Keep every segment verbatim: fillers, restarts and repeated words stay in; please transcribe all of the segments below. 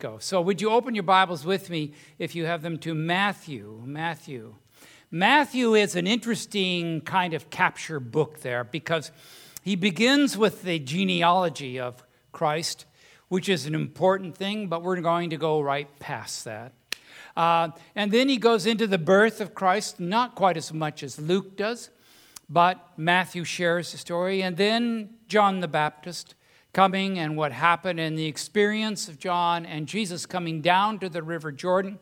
Go. So would you open your Bibles with me, if you have them, to Matthew. Matthew. Matthew is an interesting kind of capture book there, because he begins with the genealogy of Christ, which is an important thing, but we're going to go right past that. Uh, and then he goes into the birth of Christ, not quite as much as Luke does, but Matthew shares the story. And then John the Baptist coming and what happened and the experience of John and Jesus coming down to the River Jordan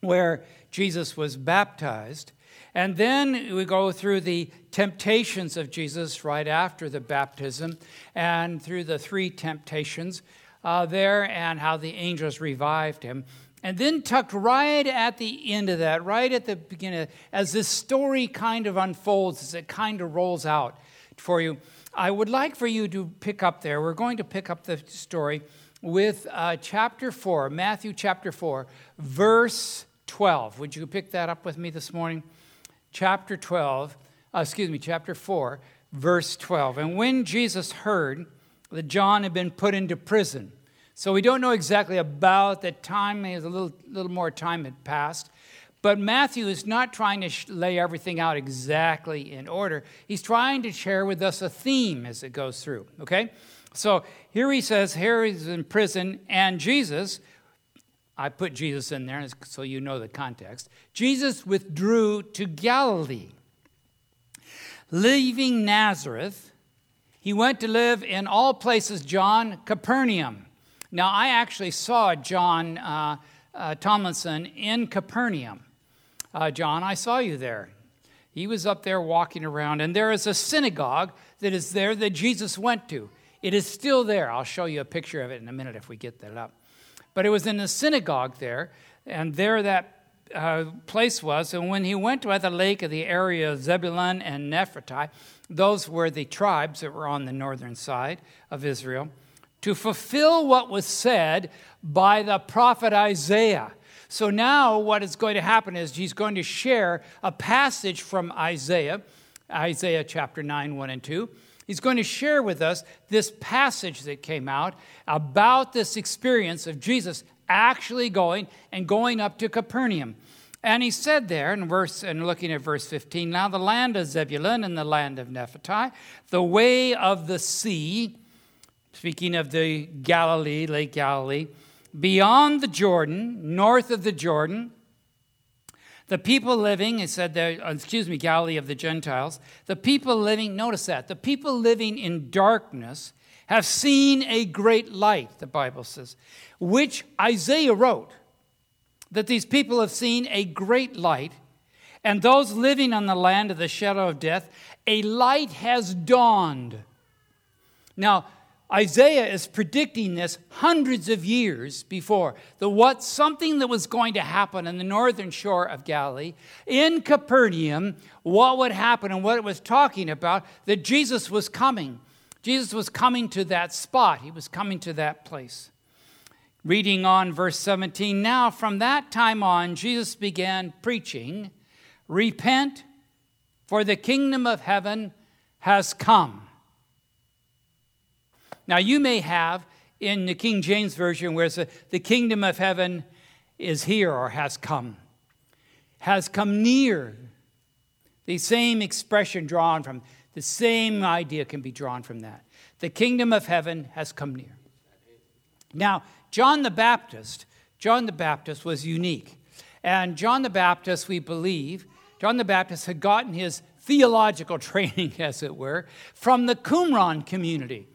where Jesus was baptized. And then we go through the temptations of Jesus right after the baptism and through the three temptations uh, there and how the angels revived him. And then tucked right at the end of that, right at the beginning, as this story kind of unfolds, as it kind of rolls out for you, I would like for you to pick up there. We're going to pick up the story with uh, chapter four, Matthew chapter four, verse twelve. Would you pick that up with me this morning? Chapter twelve, uh, excuse me, chapter four, verse twelve. And when Jesus heard that John had been put into prison, so we don't know exactly about the time. A little, little more time had passed. But Matthew is not trying to lay everything out exactly in order. He's trying to share with us a theme as it goes through, okay? So here he says, here he's in prison, and Jesus, I put Jesus in there so you know the context. Jesus withdrew to Galilee. Leaving Nazareth, he went to live in all places, John, Capernaum. Now, I actually saw John uh, uh, Tomlinson in Capernaum. Uh, John, I saw you there. He was up there walking around, and there is a synagogue that is there that Jesus went to. It is still there. I'll show you a picture of it in a minute if we get that up. But it was in the synagogue there, and there that uh, place was. And when he went to the lake of the area of Zebulun and Naphtali, those were the tribes that were on the northern side of Israel, to fulfill what was said by the prophet Isaiah. So now what is going to happen is he's going to share a passage from Isaiah, Isaiah chapter nine, one and two. He's going to share with us this passage that came out about this experience of Jesus actually going and going up to Capernaum. And he said there, in verse, and looking at verse fifteen, now the land of Zebulun and the land of Naphtali, the way of the sea, speaking of the Galilee, Lake Galilee, beyond the Jordan, north of the Jordan, the people living, it said there, excuse me, Galilee of the Gentiles, the people living, notice that, the people living in darkness have seen a great light, the Bible says, which Isaiah wrote, that these people have seen a great light, and those living on the land of the shadow of death, a light has dawned. Now, Isaiah is predicting this hundreds of years before. The what something that was going to happen on the northern shore of Galilee, in Capernaum, what would happen and what it was talking about, that Jesus was coming. Jesus was coming to that spot. He was coming to that place. Reading on verse seventeen, now from that time on, Jesus began preaching, repent, for the kingdom of heaven has come. Now, you may have in the King James Version where it says, the kingdom of heaven is here or has come, has come near. The same expression drawn from, the same idea can be drawn from that. The kingdom of heaven has come near. Now, John the Baptist, John the Baptist was unique. And John the Baptist, we believe, John the Baptist had gotten his theological training, as it were, from the Qumran community.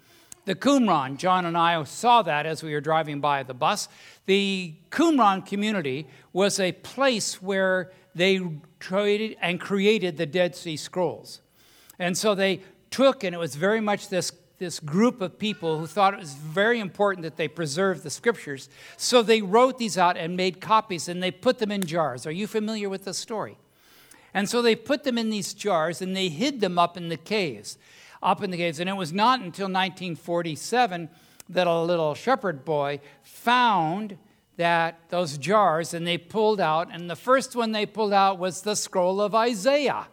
The Qumran, John and I saw that as we were driving by the bus. The Qumran community was a place where they traded and created the Dead Sea Scrolls. And so they took, and it was very much this, this group of people who thought it was very important that they preserve the scriptures. So they wrote these out and made copies, and they put them in jars. Are you familiar with the story? And so they put them in these jars, and they hid them up in the caves. Up in the caves, and it was not until nineteen forty-seven that a little shepherd boy found that those jars, and they pulled out, and the first one they pulled out was the scroll of Isaiah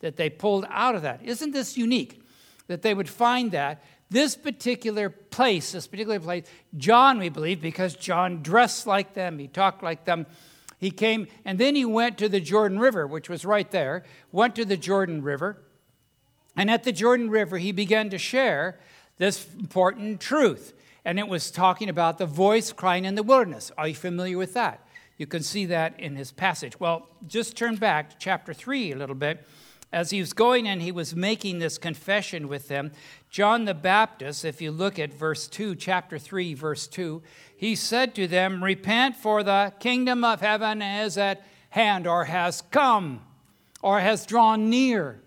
that they pulled out of that. Isn't this unique that they would find that, This particular place, this particular place, John, we believe, because John dressed like them, he talked like them, he came, and then he went to the Jordan River, which was right there, went to the Jordan River, and at the Jordan River, he began to share this important truth, and it was talking about the voice crying in the wilderness. Are you familiar with that? You can see that in his passage. Well, just turn back to chapter three a little bit. As he was going and he was making this confession with them, John the Baptist, if you look at verse two, chapter three, verse two, he said to them, "Repent, for the kingdom of heaven is at hand," or has come, or has drawn near.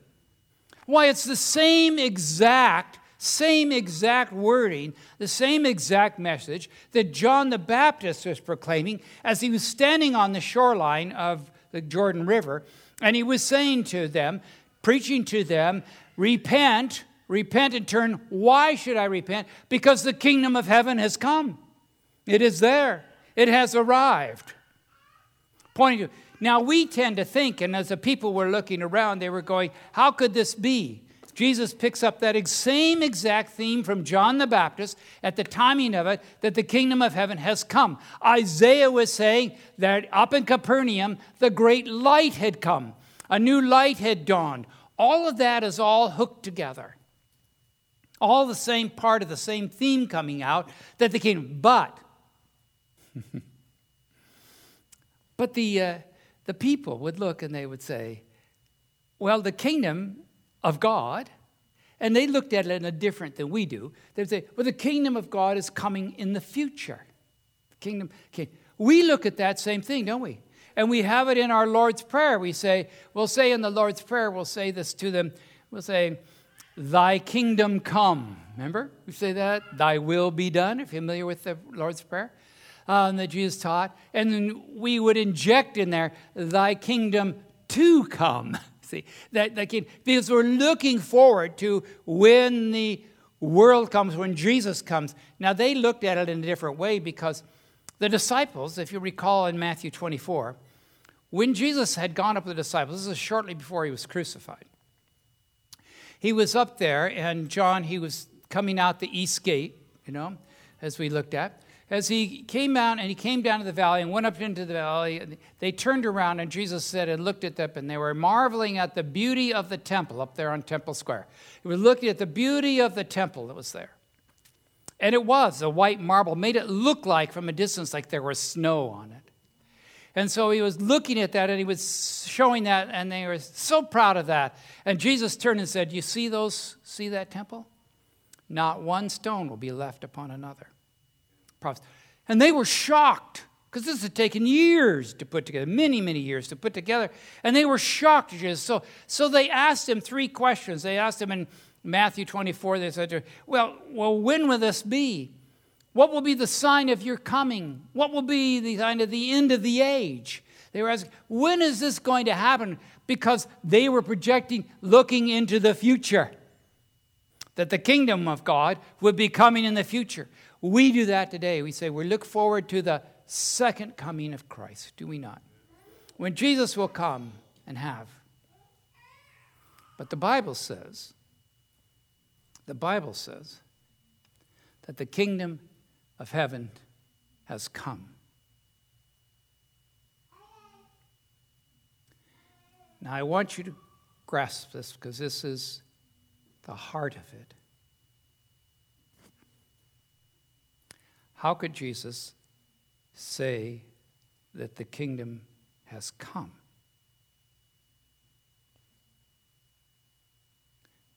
Why, it's the same exact, same exact wording, the same exact message that John the Baptist was proclaiming as he was standing on the shoreline of the Jordan River. And he was saying to them, preaching to them, repent, repent and turn. Why should I repent? Because the kingdom of heaven has come. It is there. It has arrived. Pointing to, now we tend to think, and as the people were looking around, they were going, how could this be? Jesus picks up that same exact theme from John the Baptist at the timing of it, that the kingdom of heaven has come. Isaiah was saying that up in Capernaum, the great light had come. A new light had dawned. All of that is all hooked together. All the same part of the same theme coming out, that the kingdom. But, but the, uh, the people would look and they would say, well, the kingdom of God, and they looked at it in a different than we do. They would say, well, the kingdom of God is coming in the future. The kingdom, okay. We look at that same thing, don't we? And we have it in our Lord's Prayer. We say, we'll say in the Lord's Prayer, we'll say this to them. We'll say, thy kingdom come. Remember? We say that. Thy will be done. Are you familiar with the Lord's Prayer um, that Jesus taught? And then we would inject in there, thy kingdom to come. See, that, that came, because we're looking forward to when the world comes, when Jesus comes. Now, they looked at it in a different way because the disciples, if you recall in Matthew twenty-four, when Jesus had gone up with the disciples, this is shortly before he was crucified. He was up there, and John, he was coming out the east gate, you know, as we looked at. As he came out and he came down to the valley and went up into the valley, and they turned around and Jesus said and looked at them, and they were marveling at the beauty of the temple up there on Temple Square. He was looking at the beauty of the temple that was there. And it was a white marble, made it look like from a distance like there was snow on it. And so he was looking at that and he was showing that, and they were so proud of that. And Jesus turned and said, you see those, see that temple? Not one stone will be left upon another. And they were shocked, because this had taken years to put together, many, many years to put together. And they were shocked at Jesus. So, so they asked him three questions. They asked him in Matthew twenty-four, they said to him, well, well, when will this be? What will be the sign of your coming? What will be the sign of the end of the age? They were asking, when is this going to happen? Because they were projecting, looking into the future, that the kingdom of God would be coming in the future. We do that today. We say we look forward to the second coming of Christ, do we not? When Jesus will come and have. But the Bible says, the Bible says that the kingdom of heaven has come. Now I want you to grasp this, because this is the heart of it. How could Jesus say that the kingdom has come?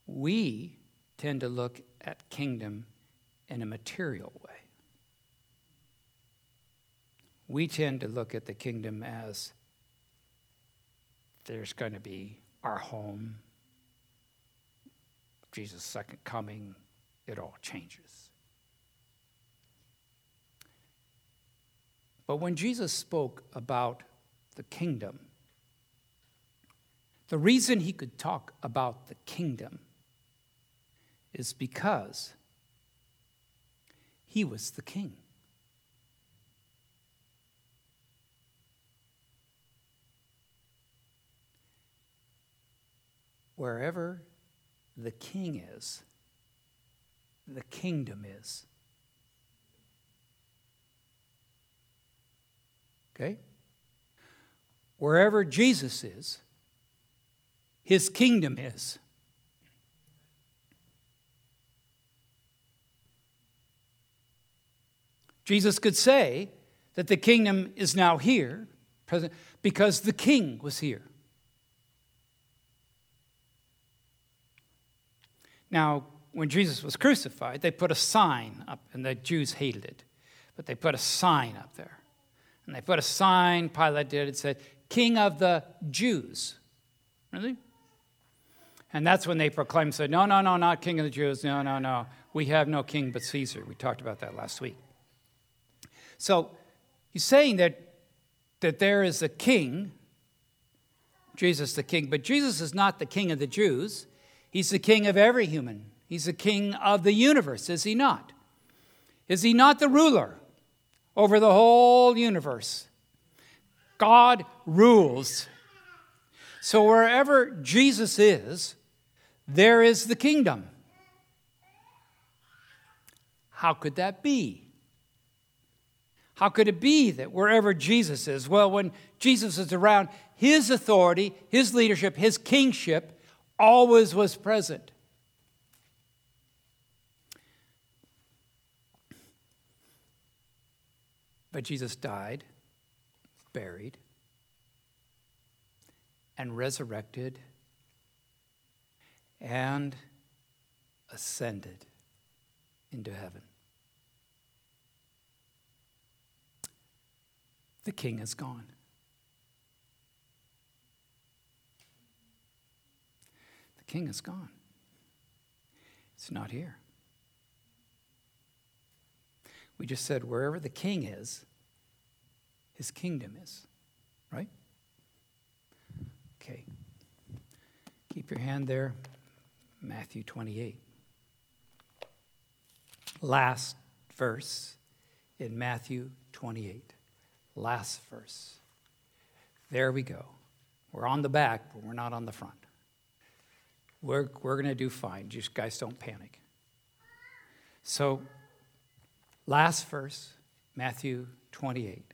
We tend to look at kingdom in a material way. We tend to look at the kingdom as there's going to be our home, Jesus' second coming, it all changes. But when Jesus spoke about the kingdom, the reason he could talk about the kingdom is because he was the king. Wherever the king is, the kingdom is. Okay? Wherever Jesus is, his kingdom is. Jesus could say that the kingdom is now here, present, because the king was here. Now, when Jesus was crucified, they put a sign up, and the Jews hated it. But they put a sign up there. And they put a sign, Pilate did, it said, King of the Jews. Really? And that's when they proclaimed, said, no, no, no, not King of the Jews. No, no, no. We have no king but Caesar. We talked about that last week. So he's saying that, that there is a king, Jesus the king. But Jesus is not the king of the Jews. He's the king of every human. He's the king of the universe, is he not? Is he not the ruler over the whole universe? God rules. So wherever Jesus is, there is the kingdom. How could that be? How could it be that wherever Jesus is? Well, when Jesus is around, his authority, his leadership, his kingship always was present. But Jesus died, buried, and resurrected, and ascended into heaven. The king is gone. The king is gone. It's not here. We just said wherever the king is, his kingdom is, right? Okay. Keep your hand there. Matthew twenty-eight. Last verse in Matthew twenty-eight. Last verse. There we go. We're on the back, but we're not on the front. We're, we're going to do fine. Just guys, don't panic. So, last verse, Matthew twenty-eight.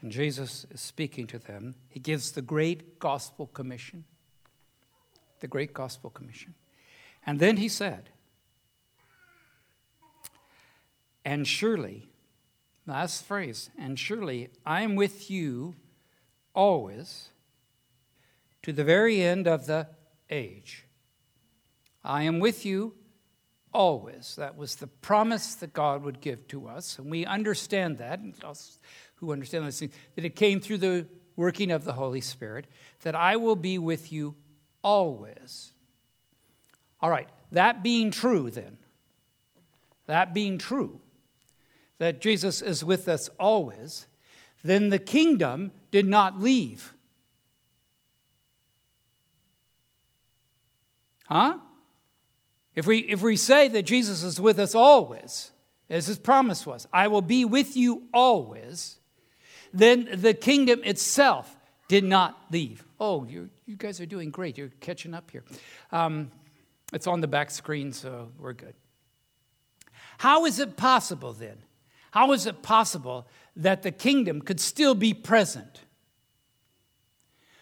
And Jesus is speaking to them. He gives the great gospel commission. The great gospel commission. And then he said, and surely... Last phrase, and surely I am with you always to the very end of the age. I am with you always. That was the promise that God would give to us. And we understand that, and us who understand this thing, that it came through the working of the Holy Spirit, that I will be with you always. All right, that being true then, that being true, that Jesus is with us always, then the kingdom did not leave. Huh? If we if we say that Jesus is with us always, as his promise was, I will be with you always, then the kingdom itself did not leave. Oh, you you guys are doing great. You're catching up here. Um, it's on the back screen, so we're good. How is it possible then? How is it possible that the kingdom could still be present?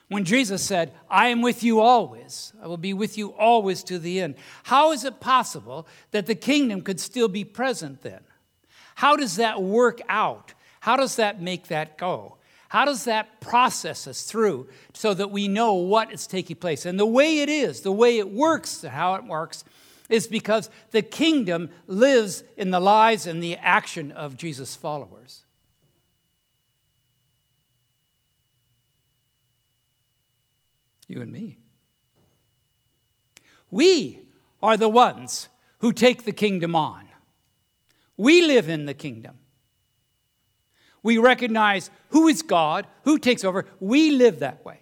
When Jesus said, I am with you always, I will be with you always to the end. How is it possible that the kingdom could still be present then? How does that work out? How does that make that go? How does that process us through so that we know what is taking place? And the way it is, the way it works, and how it works is because the kingdom lives in the lives and the action of Jesus' followers. You and me. We are the ones who take the kingdom on. We live in the kingdom. We recognize who is God, who takes over. We live that way.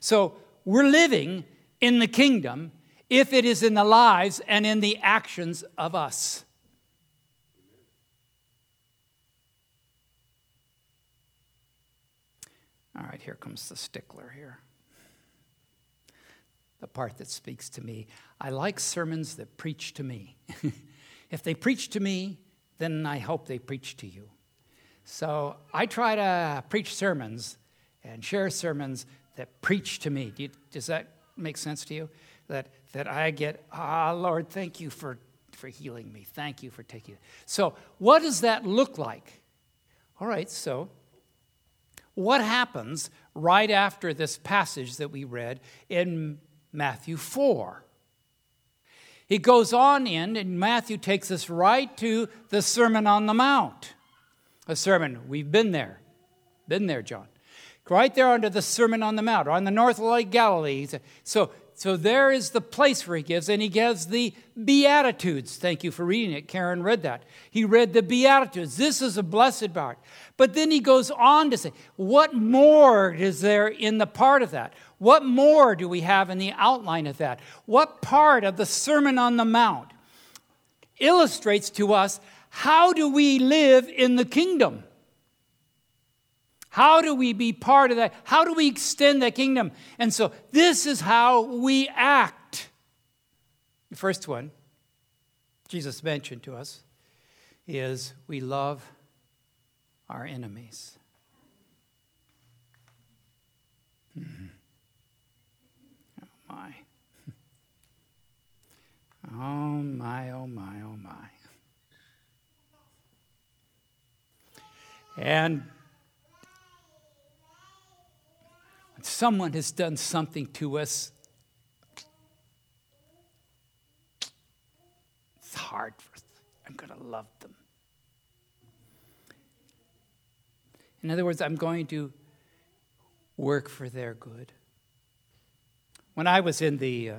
So we're living in the kingdom if it is in the lives and in the actions of us. All right, here comes the stickler here. the part that speaks to me. I like sermons that preach to me. If they preach to me, then I hope they preach to you. So I try to preach sermons and share sermons that preach to me. Do you, does that make sense to you? That that I get, ah, Lord, thank you for, for healing me. Thank you for taking it. So what does that look like? All right, so what happens right after this passage that we read in Matthew four? He goes on in, and Matthew takes us right to the Sermon on the Mount. A sermon, we've been there. Been there, John. Right there under the Sermon on the Mount, or on the north of Lake Galilee. So, so there is the place where he gives, and he gives the Beatitudes. Thank you for reading it. Karen read that. He read the Beatitudes. This is a blessed part. But then he goes on to say, what more is there in the part of that? What more do we have in the outline of that? What part of the Sermon on the Mount illustrates to us how do we live in the kingdom? How do we be part of that? How do we extend that kingdom? And so this is how we act. The first one Jesus mentioned to us is we love our enemies. Mm-hmm. Oh my. Oh my, oh my, oh my. And someone has done something to us. It's hard for us. I'm going to love them. In other words, I'm going to work for their good. When I was in the uh,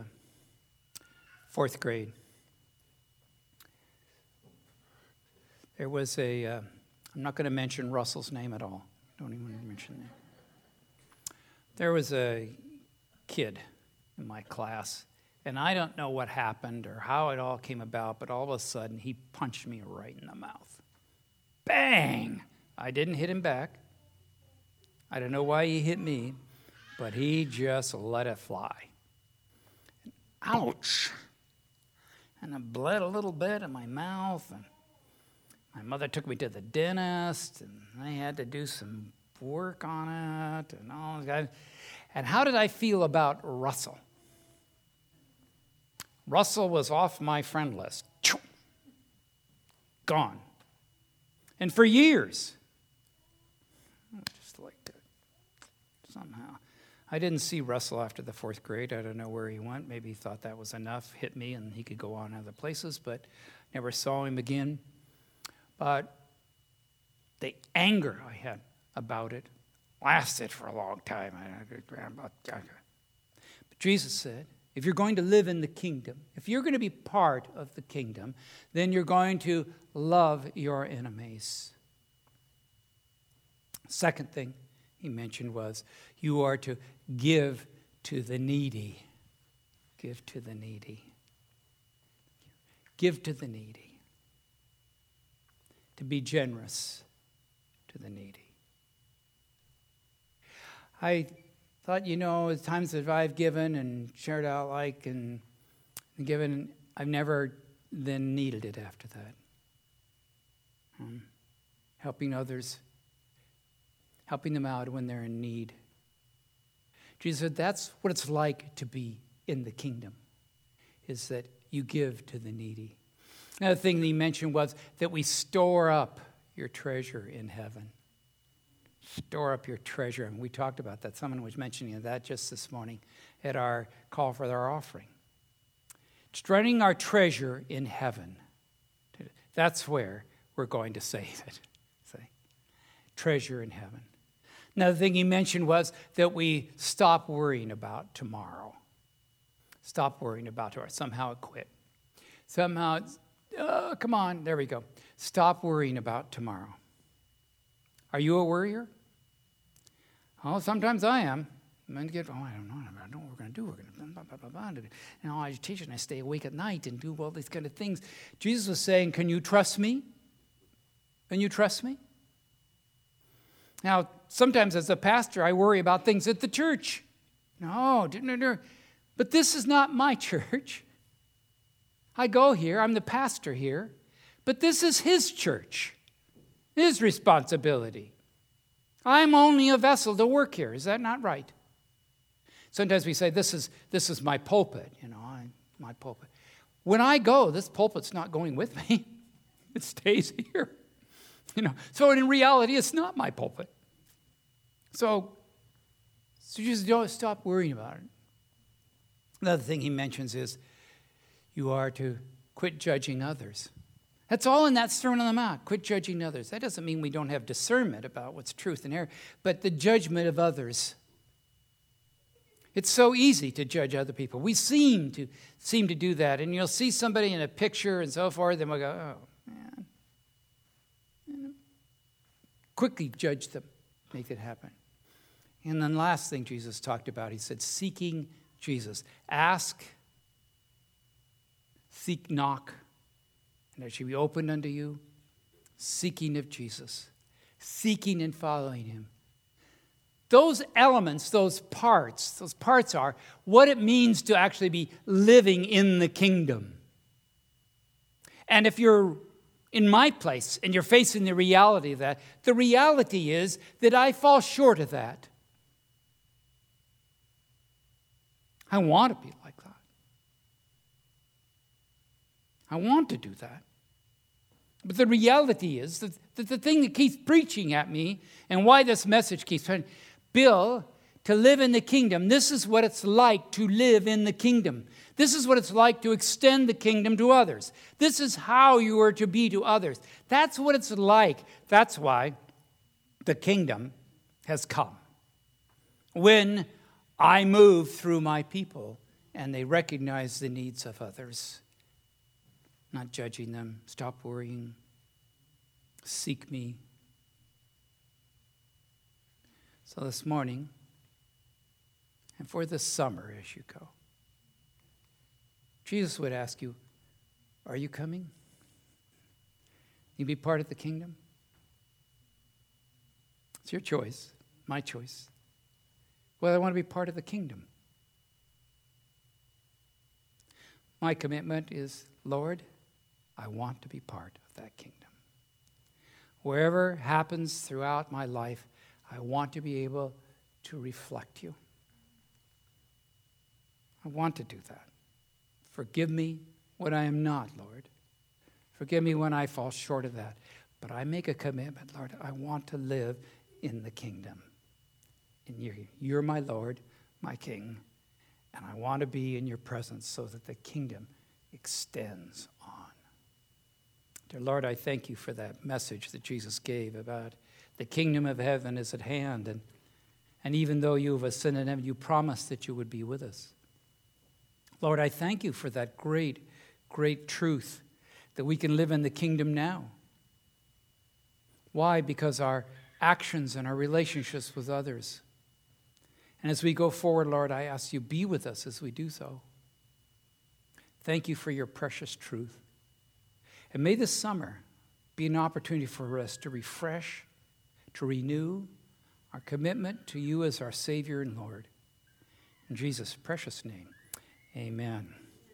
fourth grade, there was a, uh, I'm not going to mention Russell's name at all. Don't even want to mention that. There was a kid in my class, and I don't know what happened or how it all came about, but all of a sudden he punched me right in the mouth. Bang! I didn't hit him back. I don't know why he hit me, but he just let it fly. And ouch! And I bled a little bit in my mouth, and my mother took me to the dentist, and I had to do some work on it and all that. And how did I feel about Russell? Russell was off my friend list. Gone. And for years, just like that, somehow. I didn't see Russell after the fourth grade. I don't know where he went. Maybe he thought that was enough, hit me, and he could go on other places, but never saw him again. But the anger I had about it lasted for a long time. But Jesus said, if you're going to live in the kingdom, if you're going to be part of the kingdom, then you're going to love your enemies. Second thing he mentioned was you are to give to the needy. Give to the needy. Give to the needy. To be generous to the needy. I thought, you know, the times that I've given and shared out like and given, I've never then needed it after that. Um, helping others, helping them out when they're in need. Jesus said that's what it's like to be in the kingdom, is that you give to the needy. Another thing that he mentioned was that we store up your treasure in heaven. Store up your treasure. And we talked about that. Someone was mentioning that just this morning at our call for our offering. Storing our treasure in heaven. That's where we're going to save it. Say, treasure in heaven. Another thing he mentioned was that we stop worrying about tomorrow. Stop worrying about tomorrow. Somehow it quit. Somehow it's, oh, come on, there we go. Stop worrying about tomorrow. Are you a worrier? Oh, sometimes I am. I get, oh, I don't know. I don't know what we're going to do. We're going to blah, blah, blah, blah. And all agitation. I stay awake at night and do all these kind of things. Jesus was saying, can you trust me? Can you trust me? Now, sometimes as a pastor, I worry about things at the church. No, But this is not my church. I go here. I'm the pastor here. But this is his church, his responsibility. I'm only a vessel to work here. Is that not right? Sometimes we say, this is, this is my pulpit, you know, I, my pulpit. When I go, this pulpit's not going with me. It stays here. You know, so in reality, it's not my pulpit. So, so just don't stop worrying about it. Another thing he mentions is you are to quit judging others. That's all in that Sermon on the Mount, quit judging others. That doesn't mean we don't have discernment about what's truth and error, but the judgment of others. It's so easy to judge other people. We seem to seem to do that, and you'll see somebody in a picture and so forth, and we'll go, oh, man. And quickly judge them, make it happen. And then last thing Jesus talked about, he said, seeking Jesus. Ask, seek, knock, and it shall be opened unto you. Seeking of Jesus, seeking and following him. Those elements, those parts, those parts are what it means to actually be living in the kingdom. And if you're in my place and you're facing the reality of that, the reality is that I fall short of that. I want to be like that. I want to do that. But the reality is that the thing that keeps preaching at me and why this message keeps turning, Bill, to live in the kingdom, this is what it's like to live in the kingdom. This is what it's like to extend the kingdom to others. This is how you are to be to others. That's what it's like. That's why the kingdom has come. When I move through my people and they recognize the needs of others. Not judging them. Stop worrying. Seek me. So this morning, and for this summer as you go, Jesus would ask you, are you coming? You be part of the kingdom? It's your choice, my choice. Well, I want to be part of the kingdom. My commitment is, Lord, I want to be part of that kingdom. Wherever happens throughout my life, I want to be able to reflect you. I want to do that. Forgive me when I am not, Lord. Forgive me when I fall short of that. But I make a commitment, Lord, I want to live in the kingdom. And you're, you're my Lord, my King, and I want to be in your presence so that the kingdom extends on. Dear Lord, I thank you for that message that Jesus gave about the kingdom of heaven is at hand, and, and even though you have ascended heaven, you promised that you would be with us. Lord, I thank you for that great, great truth that we can live in the kingdom now. Why? Because our actions and our relationships with others. And as we go forward, Lord, I ask you, be with us as we do so. Thank you for your precious truth. And may this summer be an opportunity for us to refresh, to renew our commitment to you as our Savior and Lord. In Jesus' precious name, amen.